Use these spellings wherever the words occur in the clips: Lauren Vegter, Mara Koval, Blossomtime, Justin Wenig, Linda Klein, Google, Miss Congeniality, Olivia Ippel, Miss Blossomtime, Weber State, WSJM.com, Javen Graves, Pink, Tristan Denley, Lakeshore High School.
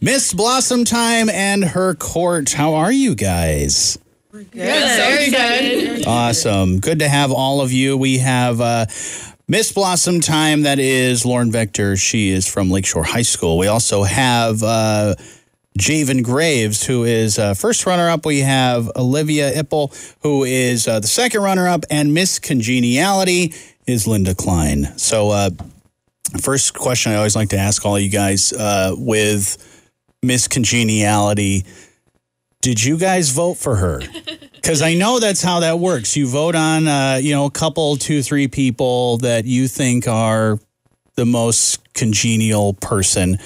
Miss Blossomtime and her court. How are you guys? We're good. Very good. Awesome. Good to have all of you. We have Miss Blossomtime. That is Lauren Vegter. She is from Lakeshore High School. We also have Javen Graves, who is first runner-up. We have Olivia Ippel, who is the second runner-up, and Miss Congeniality is Linda Klein. So first question I always like to ask all of you guys with Miss Congeniality, did you guys vote for her? Because I know that's how that works. You vote on a couple, 2-3 people that you think are the most congenial person.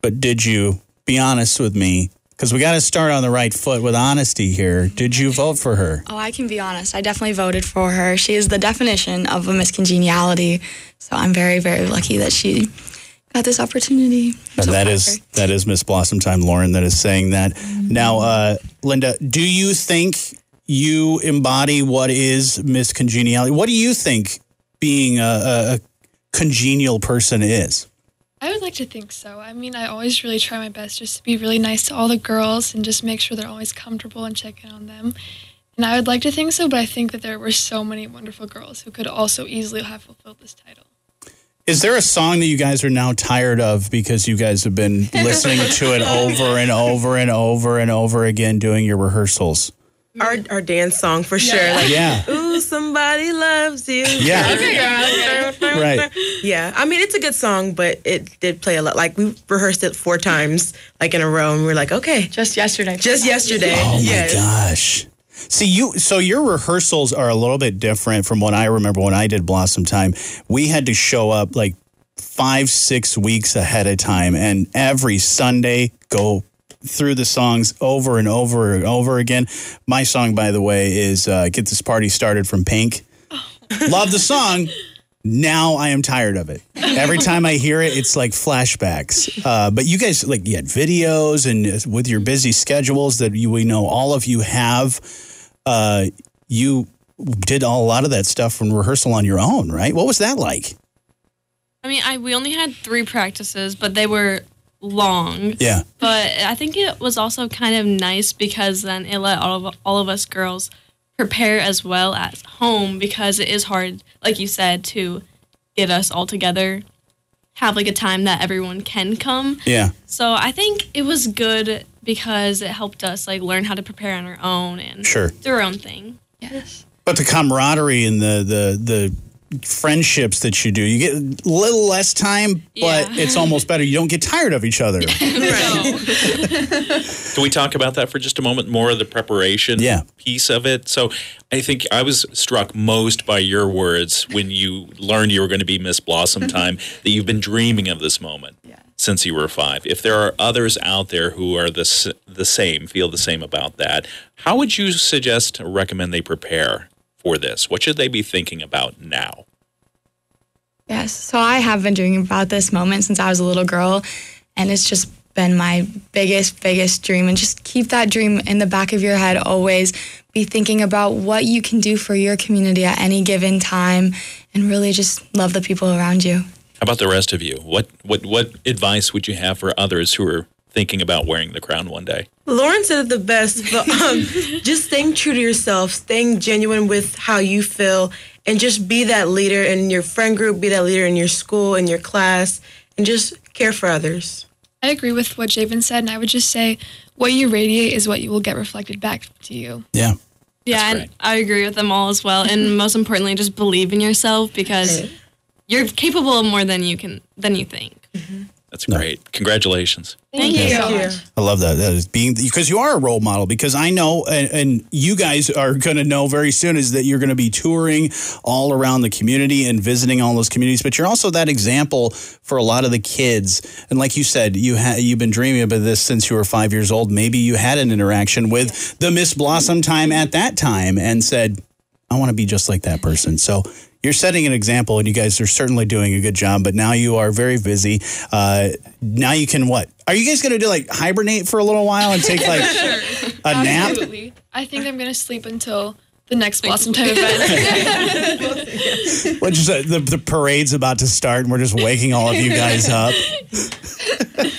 But did you? Be honest with me, because we got to start on the right foot with honesty here. Did you vote for her? Oh, I can be honest. I definitely voted for her. She is the definition of a Miss Congeniality, so I'm very, very lucky that she got this opportunity. So that is Miss Blossomtime Lauren that is saying that. Mm-hmm. Now, Linda, do you think you embody what is Miss Congeniality? What do you think being a congenial person is? I would like to think so. I mean, I always really try my best just to be really nice to all the girls and just make sure they're always comfortable and check in on them. And I would like to think so, but I think that there were so many wonderful girls who could also easily have fulfilled this title. Is there a song that you guys are now tired of because you guys have been listening to it over and over and over and over again doing your rehearsals? Our dance song for sure. Yeah. Like, yeah. Ooh, somebody loves you. Yeah. Okay. Right. Yeah. I mean, it's a good song, but it did play a lot. Like, we rehearsed it 4 times, like, in a row, and we were like, okay. Just yesterday. Oh, yes. My gosh. See, so your rehearsals are a little bit different from what I remember when I did Blossomtime. We had to show up, like, 5-6 weeks ahead of time, and every Sunday, go through the songs over and over and over again. My song, by the way, is Get This Party Started from Pink. Oh. Love the song. Now I am tired of it. Every time I hear it, it's like flashbacks. But you guys, like, you had videos, and with your busy schedules that we know all of you have, you did a lot of that stuff from rehearsal on your own, right? What was that like? I mean, we only had 3 practices, but they were long. Yeah. But I think it was also kind of nice because then it let all of us girls prepare as well at home, because it is hard, like you said, to get us all together, have like a time that everyone can come. Yeah. So I think it was good because it helped us like learn how to prepare on our own and do our own thing. Yes. But the camaraderie and the friendships that you do, you get a little less time, but it's almost better. You don't get tired of each other. Can we talk about that for just a moment? More of the preparation piece of it. So I think I was struck most by your words when you learned you were going to be Miss Blossomtime, that you've been dreaming of this moment since you were 5. If there are others out there who are the same, feel the same about that, how would you suggest or recommend they prepare for this? What should they be thinking about now? Yes, so I have been dreaming about this moment since I was a little girl, and it's just been my biggest dream. And just keep that dream in the back of your head always. Be thinking about what you can do for your community at any given time, and really just love the people around you. How about the rest of you? What advice would you have for others who are thinking about wearing the crown one day? Lauren said it the best, but just staying true to yourself, staying genuine with how you feel, and just be that leader in your friend group, be that leader in your school, in your class, and just care for others. I agree with what Javen said, and I would just say what you radiate is what you will get reflected back to you. Yeah. Yeah, and I agree with them all as well, and most importantly, just believe in yourself, because you're capable of more than you think. Mm-hmm. That's great. No. Congratulations. Thank you. I love that. That is being, because you are a role model, because I know, and you guys are going to know very soon, is that you're going to be touring all around the community and visiting all those communities, but you're also that example for a lot of the kids. And like you said, you've been dreaming about this since you were 5 years old. Maybe you had an interaction with the Miss Blossomtime at that time and said, I want to be just like that person. So you're setting an example, and you guys are certainly doing a good job, but now you are very busy. Now you can what? Are you guys going to do, like, hibernate for a little while and take, like, a nap? Absolutely. I think I'm going to sleep until the next Blossomtime event. Which is the parade's about to start, and we're just waking all of you guys up.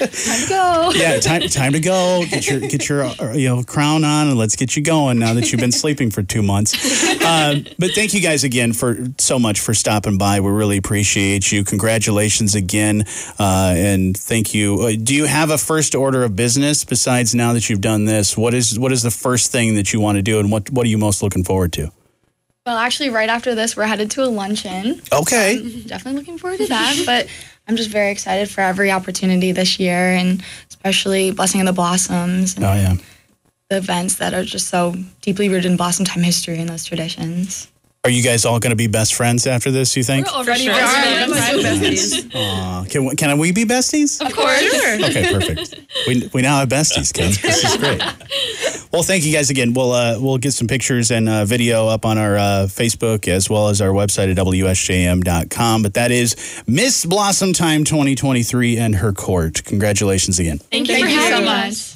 Time to go. Yeah, time to go. Get your crown on, and let's get you going now that you've been sleeping for 2 months. But thank you guys again so much for stopping by. We really appreciate you. Congratulations again, and thank you. Do you have a first order of business besides now that you've done this? What is the first thing that you want to do, and what are you most looking forward to? Well, actually, right after this, we're headed to a luncheon. Okay. So I'm definitely looking forward to that, but I'm just very excited for every opportunity this year, and especially Blessing of the Blossoms. And the events that are just so deeply rooted in Blossomtime history and those traditions. Are you guys all going to be best friends after this, you think? We're already besties. Aww. Can we be besties? Of course. Sure. Okay, perfect. We now have besties, Ken. This is great. Well, thank you guys again. We'll get some pictures and video up on our Facebook as well as our website at WSJM.com. But that is Miss Blossom Time 2023 and her court. Congratulations again. Thank you so much.